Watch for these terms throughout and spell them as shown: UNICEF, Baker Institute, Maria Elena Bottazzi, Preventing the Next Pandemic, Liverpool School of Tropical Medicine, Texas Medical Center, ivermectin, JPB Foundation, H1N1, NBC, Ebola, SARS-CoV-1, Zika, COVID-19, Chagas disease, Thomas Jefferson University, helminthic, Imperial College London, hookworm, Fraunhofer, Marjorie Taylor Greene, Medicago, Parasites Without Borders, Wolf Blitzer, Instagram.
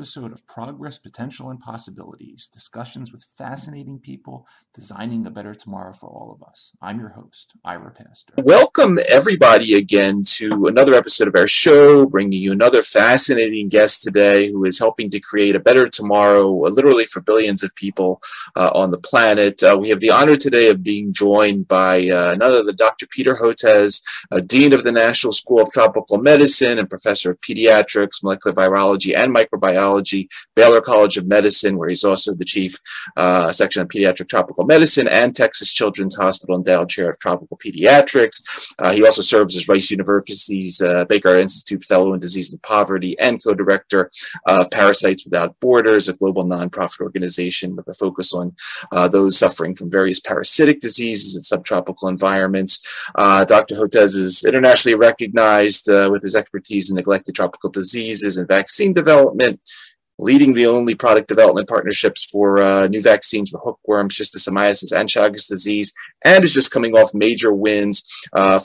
Episode of Progress, Potential, and Possibilities, discussions with fascinating people, designing a better tomorrow for all of us. I'm your host, Ira Pastor. Welcome, everybody, again to another episode of our show, bringing you another fascinating guest today who is helping to create a better tomorrow, literally for billions of people on the planet. We have the honor today of being joined by none other than Dr. Peter Hotez, Dean of the National School of Tropical Medicine and Professor of Pediatrics, Molecular Virology, and Microbiology, Baylor College of Medicine, where he's also the chief section of pediatric tropical medicine, and Texas Children's Hospital endowed chair of tropical pediatrics. He also serves as Rice University's Baker Institute fellow in disease and poverty and co-director of Parasites Without Borders, a global nonprofit organization with a focus on those suffering from various parasitic diseases in subtropical environments. Dr. Hotez is internationally recognized with his expertise in neglected tropical diseases and vaccine development, leading the only product development partnerships for new vaccines for hookworms, schistosomiasis, and Chagas disease, and is just coming off major wins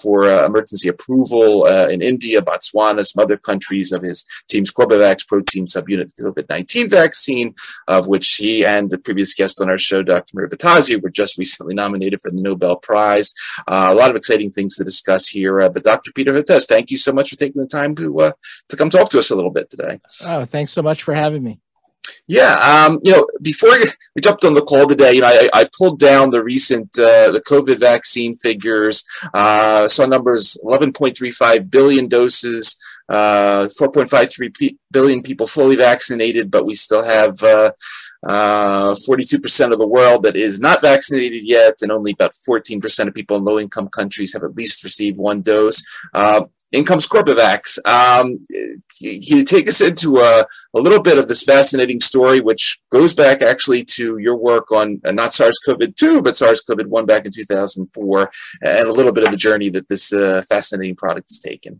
for emergency approval in India, Botswana, some other countries of his team's Corbevax protein subunit COVID-19 vaccine, of which he and the previous guest on our show, Dr. Maria Bottazzi, were just recently nominated for the Nobel Prize. A lot of exciting things to discuss here. But Dr. Peter Hotez, thank you so much for taking the time to come talk to us a little bit today. Oh, thanks so much for having me. Yeah, before we jumped on the call today, I pulled down the recent the COVID vaccine figures. Saw numbers: 11.35 billion doses, 4.53 billion people fully vaccinated, but we still have 42% of the world that is not vaccinated yet, and only about 14% of people in low-income countries have at least received one dose. In comes Corbevax. Can you take us into a little bit of this fascinating story, which goes back actually to your work on not SARS-CoV-2, but SARS-CoV-1 back in 2004, and a little bit of the journey that this fascinating product has taken?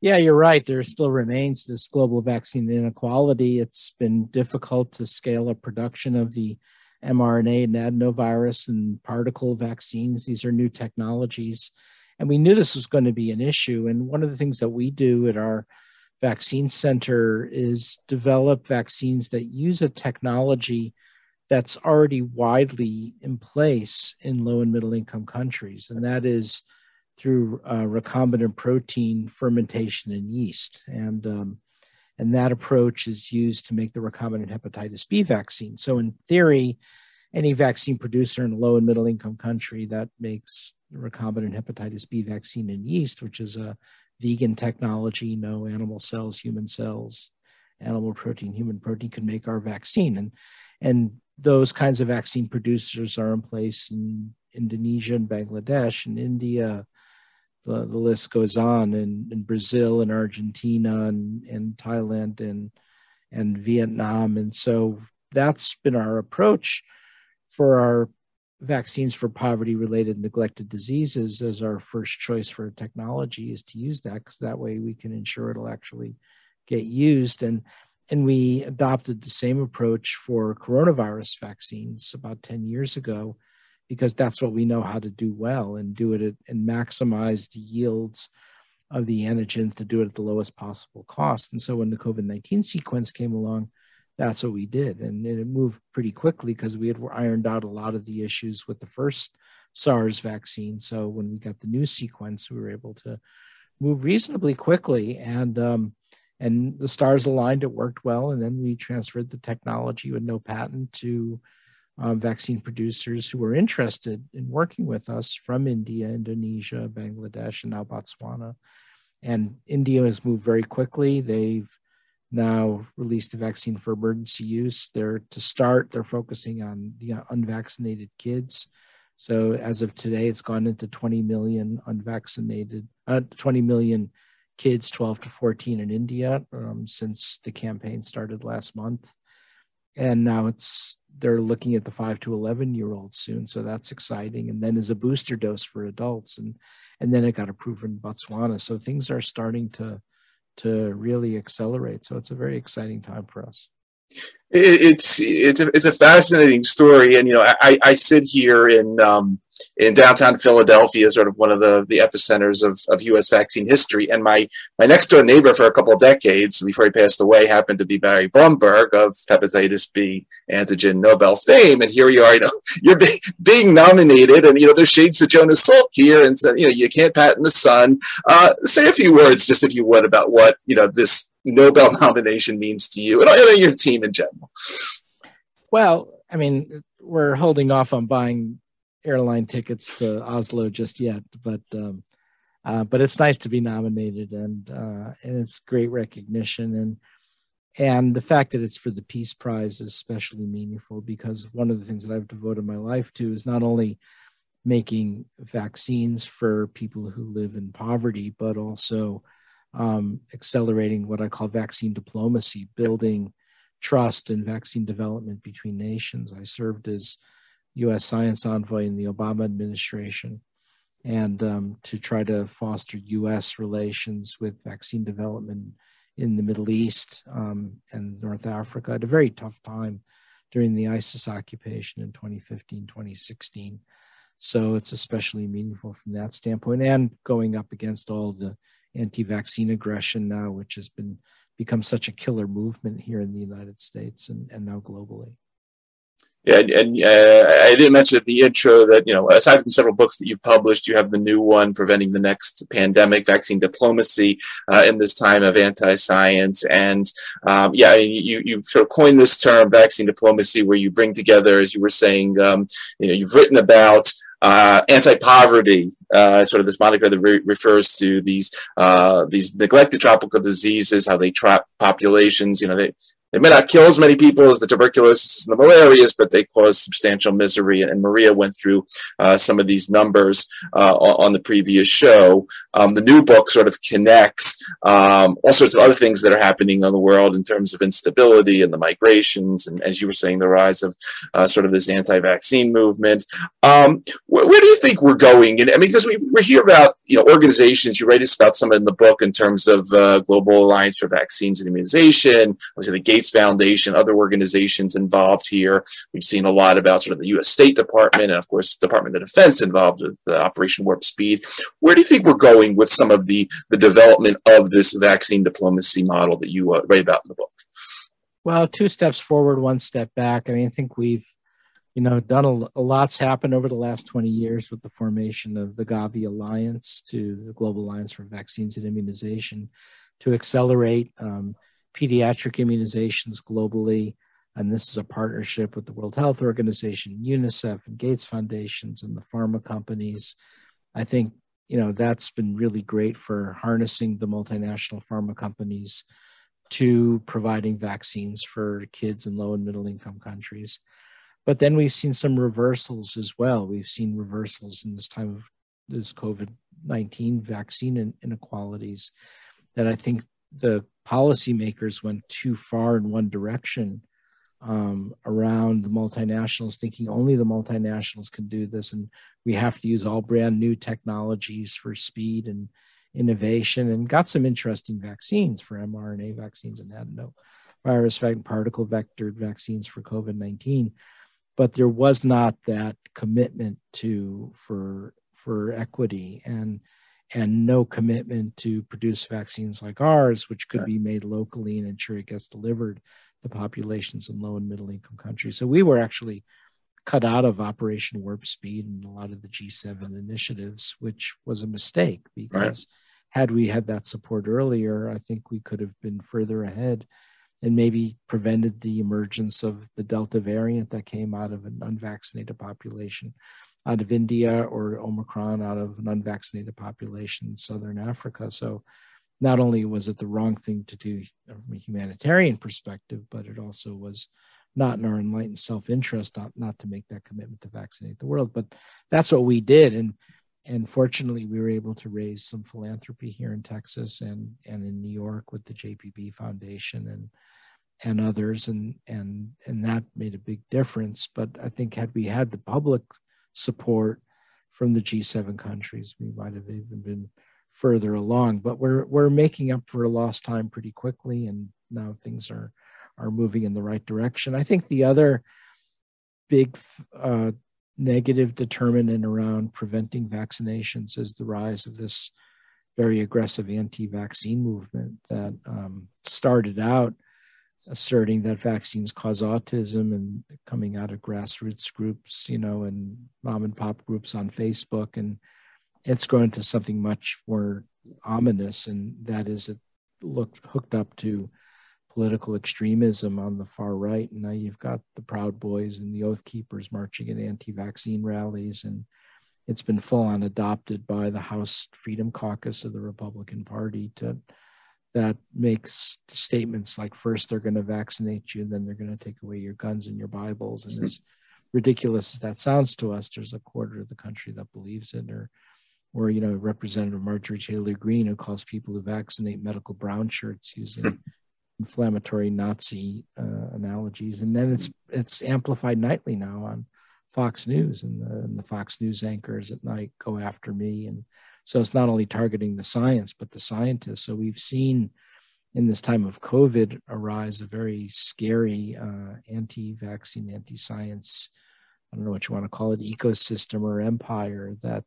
Yeah, you're right. There still remains this global vaccine inequality. It's been difficult to scale up production of the mRNA and adenovirus and particle vaccines. These are new technologies. And we knew this was going to be an issue. And one of the things that we do at our vaccine center is develop vaccines that use a technology that's already widely in place in low and middle income countries. And that is through recombinant protein fermentation and yeast. And that approach is used to make the recombinant hepatitis B vaccine. So in theory, any vaccine producer in a low and middle income country that makes recombinant hepatitis B vaccine in yeast, which is a vegan technology, no animal cells, human cells, animal protein, human protein, can make our vaccine. And those kinds of vaccine producers are in place in Indonesia and Bangladesh and India. The list goes on, in Brazil and Argentina and Thailand and Vietnam. And so that's been our approach for our vaccines for poverty-related neglected diseases. As our first choice for technology is to use that, because that way we can ensure it'll actually get used. And we adopted the same approach for coronavirus vaccines about 10 years ago, because that's what we know how to do well, and do it and maximize the yields of the antigen to do it at the lowest possible cost. And so when the COVID-19 sequence came along, that's what we did. And it moved pretty quickly because we had ironed out a lot of the issues with the first SARS vaccine. So when we got the new sequence, we were able to move reasonably quickly, and the stars aligned, it worked well. And then we transferred the technology with no patent to vaccine producers who were interested in working with us from India, Indonesia, Bangladesh, and now Botswana. And India has moved very quickly. They've now released a vaccine for emergency use. They're focusing on the unvaccinated kids. So as of today, it's gone into 20 million unvaccinated, 20 million kids 12 to 14 in India since the campaign started last month. And now they're looking at the 5 to 11-year-olds soon, so that's exciting. And then as a booster dose for adults, and then it got approved in Botswana. So things are starting to really accelerate. So it's a very exciting time for us. It's a fascinating story, and I sit here in downtown Philadelphia, sort of one of the epicenters of U.S. vaccine history. And my next door neighbor for a couple of decades before he passed away happened to be Barry Blumberg of hepatitis B antigen Nobel fame. And here you are, you're being nominated, and there's shades of Jonas Salk here, and so, you can't patent the sun. Say a few words, just if you would, about what this Nobel nomination means to you and your team in general. Well, we're holding off on buying airline tickets to Oslo just yet, but it's nice to be nominated, and it's great recognition, and the fact that it's for the Peace Prize is especially meaningful, because one of the things that I've devoted my life to is not only making vaccines for people who live in poverty, but also accelerating what I call vaccine diplomacy, building trust and vaccine development between nations. I served as U.S. science envoy in the Obama administration, and to try to foster U.S. relations with vaccine development in the Middle East and North Africa at a very tough time during the ISIS occupation in 2015, 2016. So it's especially meaningful from that standpoint, and going up against all the anti-vaccine aggression now, which has become such a killer movement here in the United States and now globally. Yeah, and I didn't mention at the intro that, aside from several books that you've published, you have the new one, Preventing the Next Pandemic, Vaccine Diplomacy in this time of anti-science. And you've sort of coined this term, vaccine diplomacy, where you bring together, as you were saying, you've written about anti-poverty, sort of this moniker that refers to these neglected tropical diseases, how they trap populations. They may not kill as many people as the tuberculosis and the malaria, but they cause substantial misery. And Maria went through some of these numbers on the previous show. The new book sort of connects all sorts of other things that are happening in the world in terms of instability and the migrations, and, as you were saying, the rise of sort of this anti-vaccine movement. Where do you think we're going? And because we hear about organizations, you write about some in the book in terms of Global Alliance for Vaccines and Immunization, obviously the Gates Foundation, other organizations involved here. We've seen a lot about sort of the U.S. State Department and, of course, Department of Defense involved with Operation Warp Speed. Where do you think we're going with some of the development of this vaccine diplomacy model that you write about in the book? Well, two steps forward, one step back. I think we've, done a lot's happened over the last 20 years with the formation of the Gavi Alliance to the Global Alliance for Vaccines and Immunization to accelerate pediatric immunizations globally, and this is a partnership with the World Health Organization, UNICEF, and Gates Foundations, and the pharma companies. I think, that's been really great for harnessing the multinational pharma companies to providing vaccines for kids in low and middle income countries. But then we've seen some reversals as well. We've seen reversals in this time of this COVID-19 vaccine inequalities that I think the policymakers went too far in one direction around the multinationals, thinking only the multinationals can do this, and we have to use all brand new technologies for speed and innovation, and got some interesting vaccines for mRNA vaccines and adenovirus particle vector vaccines for COVID-19. But there was not that commitment for equity and no commitment to produce vaccines like ours, which could be made locally and ensure it gets delivered to populations in low and middle income countries. So we were actually cut out of Operation Warp Speed and a lot of the G7 initiatives, which was a mistake, because had we had that support earlier, I think we could have been further ahead and maybe prevented the emergence of the Delta variant that came out of an unvaccinated population out of India, or Omicron out of an unvaccinated population in Southern Africa. So not only was it the wrong thing to do from a humanitarian perspective, but it also was not in our enlightened self-interest not to make that commitment to vaccinate the world. But that's what we did. And fortunately, we were able to raise some philanthropy here in Texas and in New York with the JPB Foundation and others. And that made a big difference. But I think had we had the public support from the G7 countries, we might have even been further along. But we're making up for lost time pretty quickly, and now things are moving in the right direction. I think the other big negative determinant around preventing vaccinations is the rise of this very aggressive anti-vaccine movement that started out asserting that vaccines cause autism, and coming out of grassroots groups, you know, and mom and pop groups on Facebook. And it's grown to something much more ominous, and that is it hooked up to political extremism on the far right. And now you've got the Proud Boys and the Oath Keepers marching at anti-vaccine rallies, and it's been full on adopted by the House Freedom Caucus of the Republican Party that makes statements like, first they're going to vaccinate you, and then they're going to take away your guns and your Bibles. And as ridiculous as that sounds to us, there's a quarter of the country that believes it. Or you know, Representative Marjorie Taylor Greene, who calls people who vaccinate medical brown shirts using inflammatory Nazi analogies. And then it's amplified nightly now on Fox News, and the Fox News anchors at night go after me. And so it's not only targeting the science, but the scientists. So we've seen in this time of COVID arise a very scary anti-vaccine, anti-science, I don't know what you want to call it, ecosystem or empire that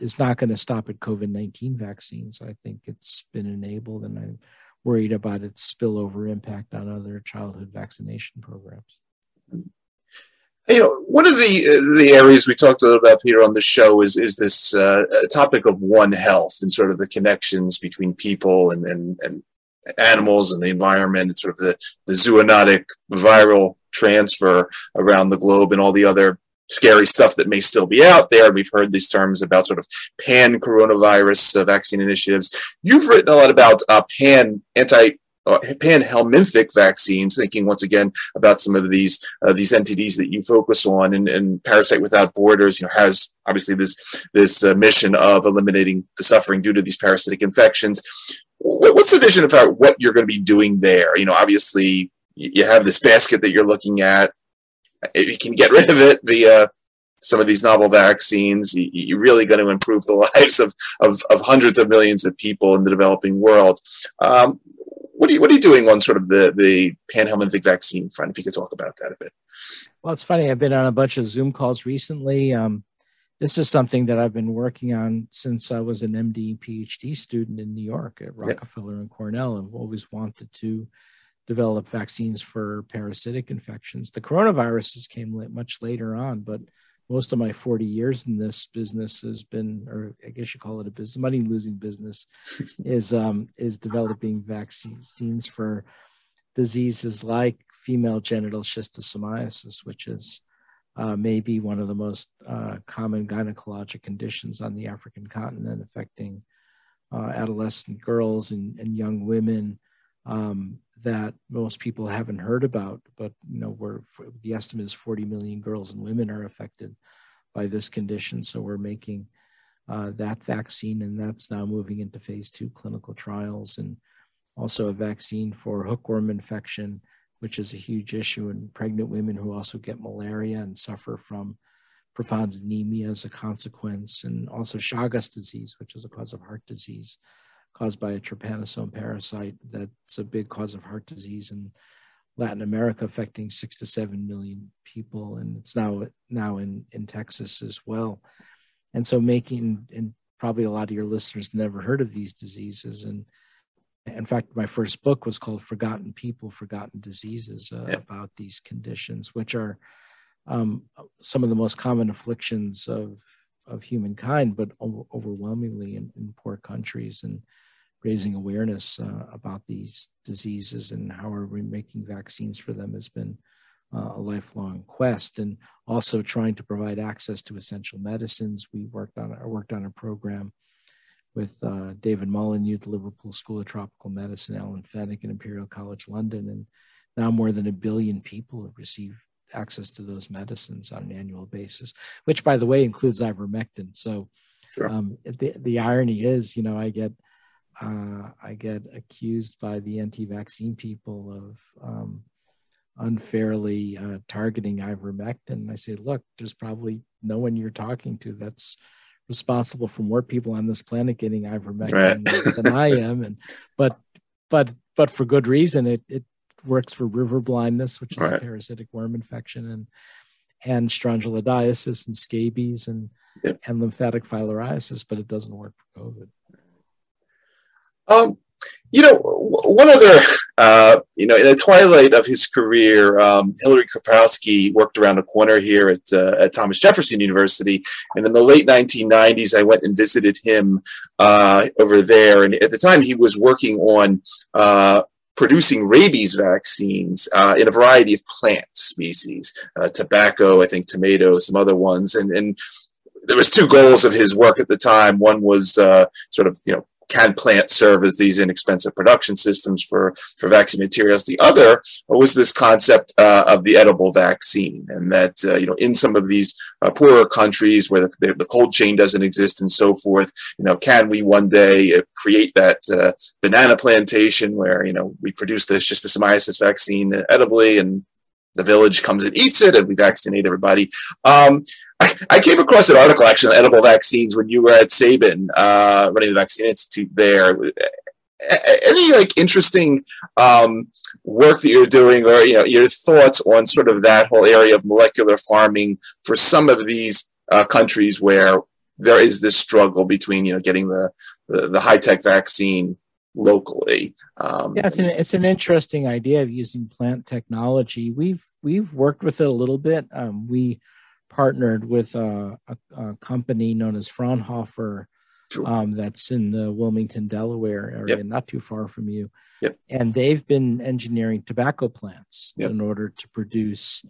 is not going to stop at COVID-19 vaccines. I think it's been enabled, and I'm worried about its spillover impact on other childhood vaccination programs. You know, one of the areas we talked a little about, Peter, on the show is this topic of One Health and sort of the connections between people and animals and the environment, and sort of the zoonotic viral transfer around the globe and all the other scary stuff that may still be out there. We've heard these terms about sort of pan-coronavirus vaccine initiatives. You've written a lot about pan-helminthic vaccines, thinking once again about some of these entities that you focus on, and Parasite Without Borders, you know, has obviously this mission of eliminating the suffering due to these parasitic infections. What's the vision about what you're going to be doing there? You know, obviously you have this basket that you're looking at. You can get rid of it via some of these novel vaccines. You're really going to improve the lives of hundreds of millions of people in the developing world. What are you doing on sort of the pan-helminthic vaccine front, if you could talk about that a bit? Well, it's funny. I've been on a bunch of Zoom calls recently. This is something that I've been working on since I was an MD and PhD student in New York at Rockefeller and Cornell. I've always wanted to develop vaccines for parasitic infections. The coronaviruses came much later on, but most of my 40 years in this business has been, or I guess you call it a business, money-losing business, is developing vaccines for diseases like female genital schistosomiasis, which is maybe one of the most common gynecologic conditions on the African continent, affecting adolescent girls and young women that most people haven't heard about. But you know, the estimate is 40 million girls and women are affected by this condition. So we're making that vaccine, and that's now moving into phase 2 clinical trials, and also a vaccine for hookworm infection, which is a huge issue in pregnant women who also get malaria and suffer from profound anemia as a consequence, and also Chagas disease, which is a cause of heart disease caused by a trypanosome parasite. That's a big cause of heart disease in Latin America, affecting 6 to 7 million people. And it's now in Texas as well. And so and probably a lot of your listeners never heard of these diseases. And in fact, my first book was called Forgotten People, Forgotten Diseases, about these conditions, which are some of the most common afflictions of humankind, but overwhelmingly in poor countries. And raising awareness about these diseases and how are we making vaccines for them has been a lifelong quest, and also trying to provide access to essential medicines. I worked on a program with David Molyneux, the Liverpool School of Tropical Medicine, Alan Fenwick, and Imperial College London, and now more than 1 billion people have received access to those medicines on an annual basis, which, by the way, includes ivermectin. So sure. The irony is, you know, I get accused by the anti-vaccine people of unfairly targeting ivermectin. And I say, look, there's probably no one you're talking to that's responsible for more people on this planet getting ivermectin right. than I am. And but for good reason. It works for river blindness, which is right. a parasitic worm infection, and strongyloidiasis and scabies and lymphatic filariasis, but it doesn't work for COVID. You know, one other, you know, in the twilight of his career, Hilary Koprowski worked around the corner here at Thomas Jefferson University. And in the late 1990s, I went and visited him over there. And at the time, he was working on producing rabies vaccines in a variety of plant species, tobacco, I think tomatoes, some other ones. And there was two goals of his work at the time. One was sort of, you know, can plants serve as these inexpensive production systems for vaccine materials? The other was this concept of the edible vaccine, and that, you know, in some of these poorer countries where the cold chain doesn't exist and so forth, you know, can we one day create that banana plantation where, you know, we produce this schistosomiasis vaccine edibly and the village comes and eats it and we vaccinate everybody. I came across an article actually on edible vaccines when you were at Sabin, running the Vaccine Institute there. Any like interesting work that you're doing, or, you know, your thoughts on sort of that whole area of molecular farming for some of these countries where there is this struggle between, you know, getting the high-tech vaccine locally? Yeah, it's an interesting idea of using plant technology. We've worked with it a little bit. We partnered with a company known as Fraunhofer, sure. That's in the Wilmington, Delaware area, yep. not too far from you. Yep. And they've been engineering tobacco plants yep. in order to produce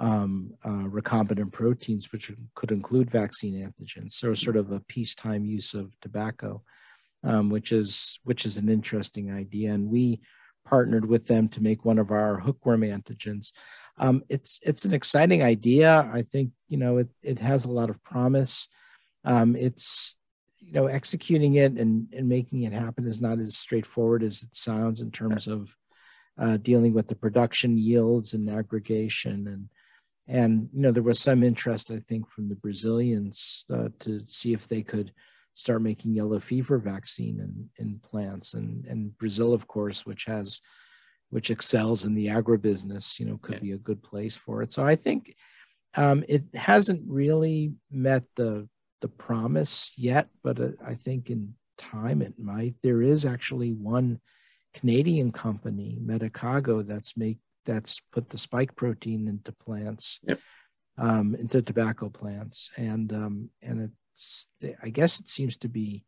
recombinant proteins, which could include vaccine antigens. So sort of a peacetime use of tobacco, which is an interesting idea. And we partnered with them to make one of our hookworm antigens. It's an exciting idea. I think, you know, it has a lot of promise. It's, you know, executing it and making it happen is not as straightforward as it sounds in terms of dealing with the production yields and aggregation. And, you know, there was some interest, I think, from the Brazilians to see if they could start making yellow fever vaccine in plants, and Brazil, of course, which excels in the agribusiness, you know, could be a good place for it. So I think it hasn't really met the promise yet, but I think in time it might. There is actually one Canadian company, Medicago, that's put the spike protein into plants, yep. Into tobacco plants, and it. I guess it seems to be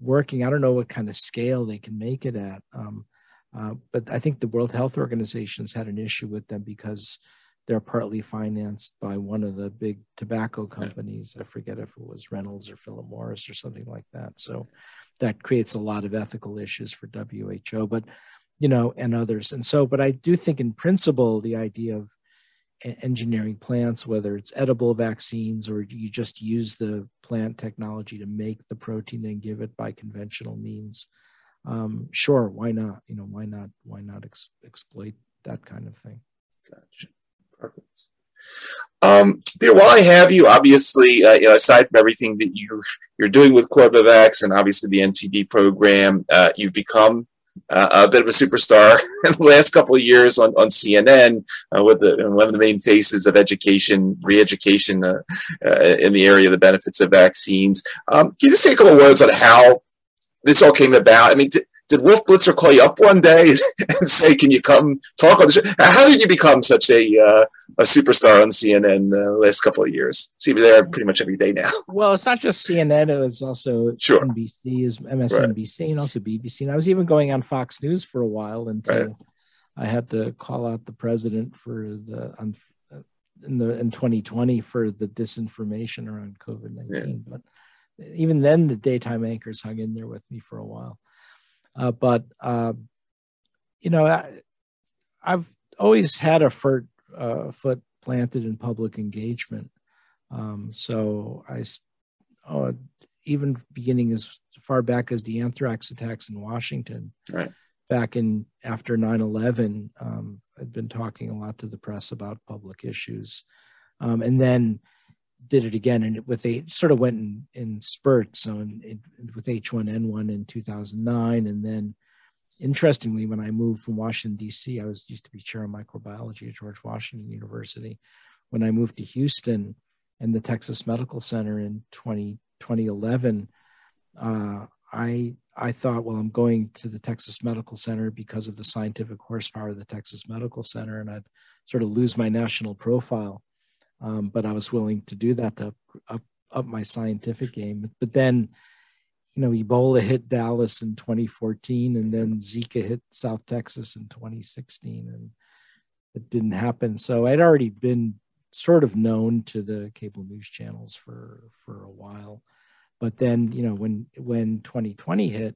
working. I don't know what kind of scale they can make it at, but I think the World Health Organization's had an issue with them because they're partly financed by one of the big tobacco companies. I forget if it was Reynolds or Philip Morris or something like that. So that creates a lot of ethical issues for WHO, but, you know, and others. And so, but I do think in principle, the idea of engineering plants, whether it's edible vaccines or you just use the plant technology to make the protein and give it by conventional means, sure, why not? You know, why not exploit that kind of thing? Gotcha. Perfect. Peter, while I have you, obviously, you know, aside from everything that you're doing with Corbevax and obviously the NTD program, you've become a bit of a superstar in the last couple of years on CNN, with one of the main faces of education, re-education in the area of the benefits of vaccines. Can you just say a couple of words on how this all came about? I mean, did Wolf Blitzer call you up one day and say, can you come talk on the show? How did you become such a a superstar on CNN the last couple of years. So you're there pretty much every day now. Well, it's not just CNN. It was also NBC, MSNBC, and also BBC. And I was even going on Fox News for a while until I had to call out the president for the in 2020 for the disinformation around COVID-19. Yeah. But even then, the daytime anchors hung in there with me for a while. You know, I've always had a foot planted in public engagement. So even beginning as far back as the anthrax attacks in Washington, back in after 9/11, I'd been talking a lot to the press about public issues, and then did it again. And it sort of went in spurts. So with H1N1 in 2009, and then, interestingly, when I moved from Washington, D.C., I used to be chair of microbiology at George Washington University. When I moved to Houston and the Texas Medical Center in 2011, I thought, well, I'm going to the Texas Medical Center because of the scientific horsepower of the Texas Medical Center, and I'd sort of lose my national profile. But I was willing to do that to up my scientific game. But then, you know, Ebola hit Dallas in 2014, and then Zika hit South Texas in 2016, and it didn't happen. So I'd already been sort of known to the cable news channels for a while. But then, you know, when 2020 hit,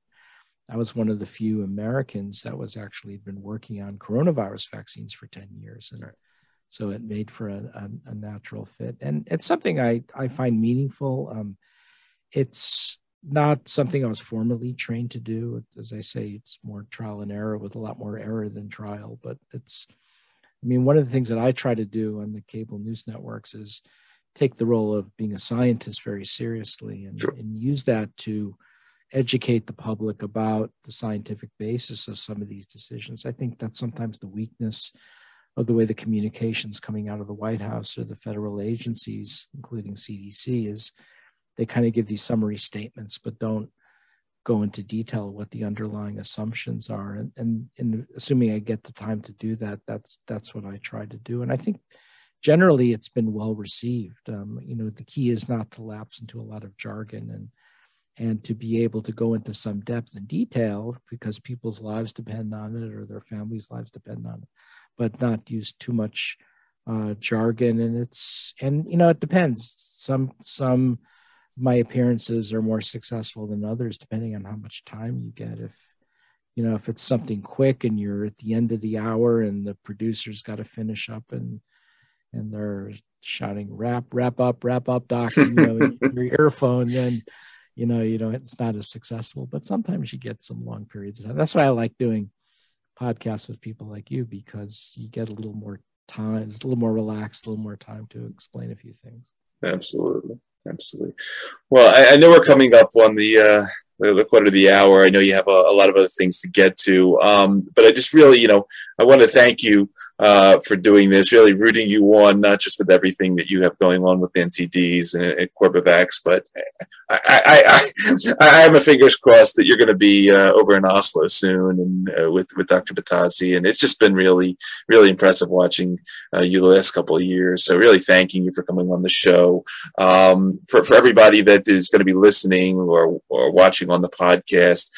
I was one of the few Americans that was actually been working on coronavirus vaccines for 10 years. And so it made for a natural fit. And it's something I find meaningful. It's not something I was formally trained to do. As I say, it's more trial and error, with a lot more error than trial. But one of the things that I try to do on the cable news networks is take the role of being a scientist very seriously and use that to educate the public about the scientific basis of some of these decisions. I think that's sometimes the weakness of the way the communications coming out of the White House or the federal agencies, including CDC, is they kind of give these summary statements, but don't go into detail what the underlying assumptions are. And assuming I get the time to do that, that's what I try to do. And I think generally it's been well received. You know, the key is not to lapse into a lot of jargon and to be able to go into some depth and detail, because people's lives depend on it or their families' lives depend on it, but not use too much jargon. And it depends. Some my appearances are more successful than others, depending on how much time you get. If it's something quick and you're at the end of the hour and the producer's got to finish up and they're shouting, wrap up, doc, your earphone, then, it's not as successful. But sometimes you get some long periods of time. That's why I like doing podcasts with people like you, because you get a little more time, it's a little more relaxed, a little more time to explain a few things. Absolutely. Absolutely. Well, I know we're coming up on the quarter of the hour. I know you have a lot of other things to get to, but I just really, I want to thank you for doing this, really rooting you on, not just with everything that you have going on with NTDs and Corbevax, but I have my fingers crossed that you're going to be over in Oslo soon and with Dr. Bottazzi. And it's just been really, really impressive watching you the last couple of years. So really thanking you for coming on the show. For everybody that is going to be listening or watching on the podcast,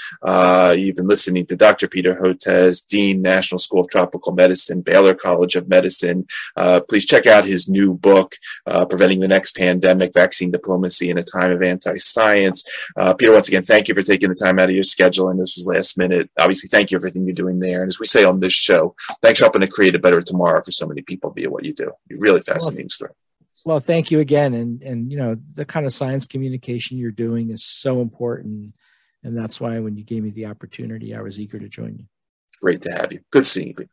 you've been listening to Dr. Peter Hotez, Dean, National School of Tropical Medicine, Baylor College of Medicine. Please check out his new book, Preventing the Next Pandemic, Vaccine Diplomacy in a Time of Anti-Science. Peter, once again, thank you for taking the time out of your schedule, and this was last minute. Obviously, thank you for everything you're doing there. And as we say on this show, thanks for helping to create a better tomorrow for so many people via what you do. You're really fascinating story. Well, thank you again. And the kind of science communication you're doing is so important. And that's why when you gave me the opportunity, I was eager to join you. Great to have you. Good seeing you.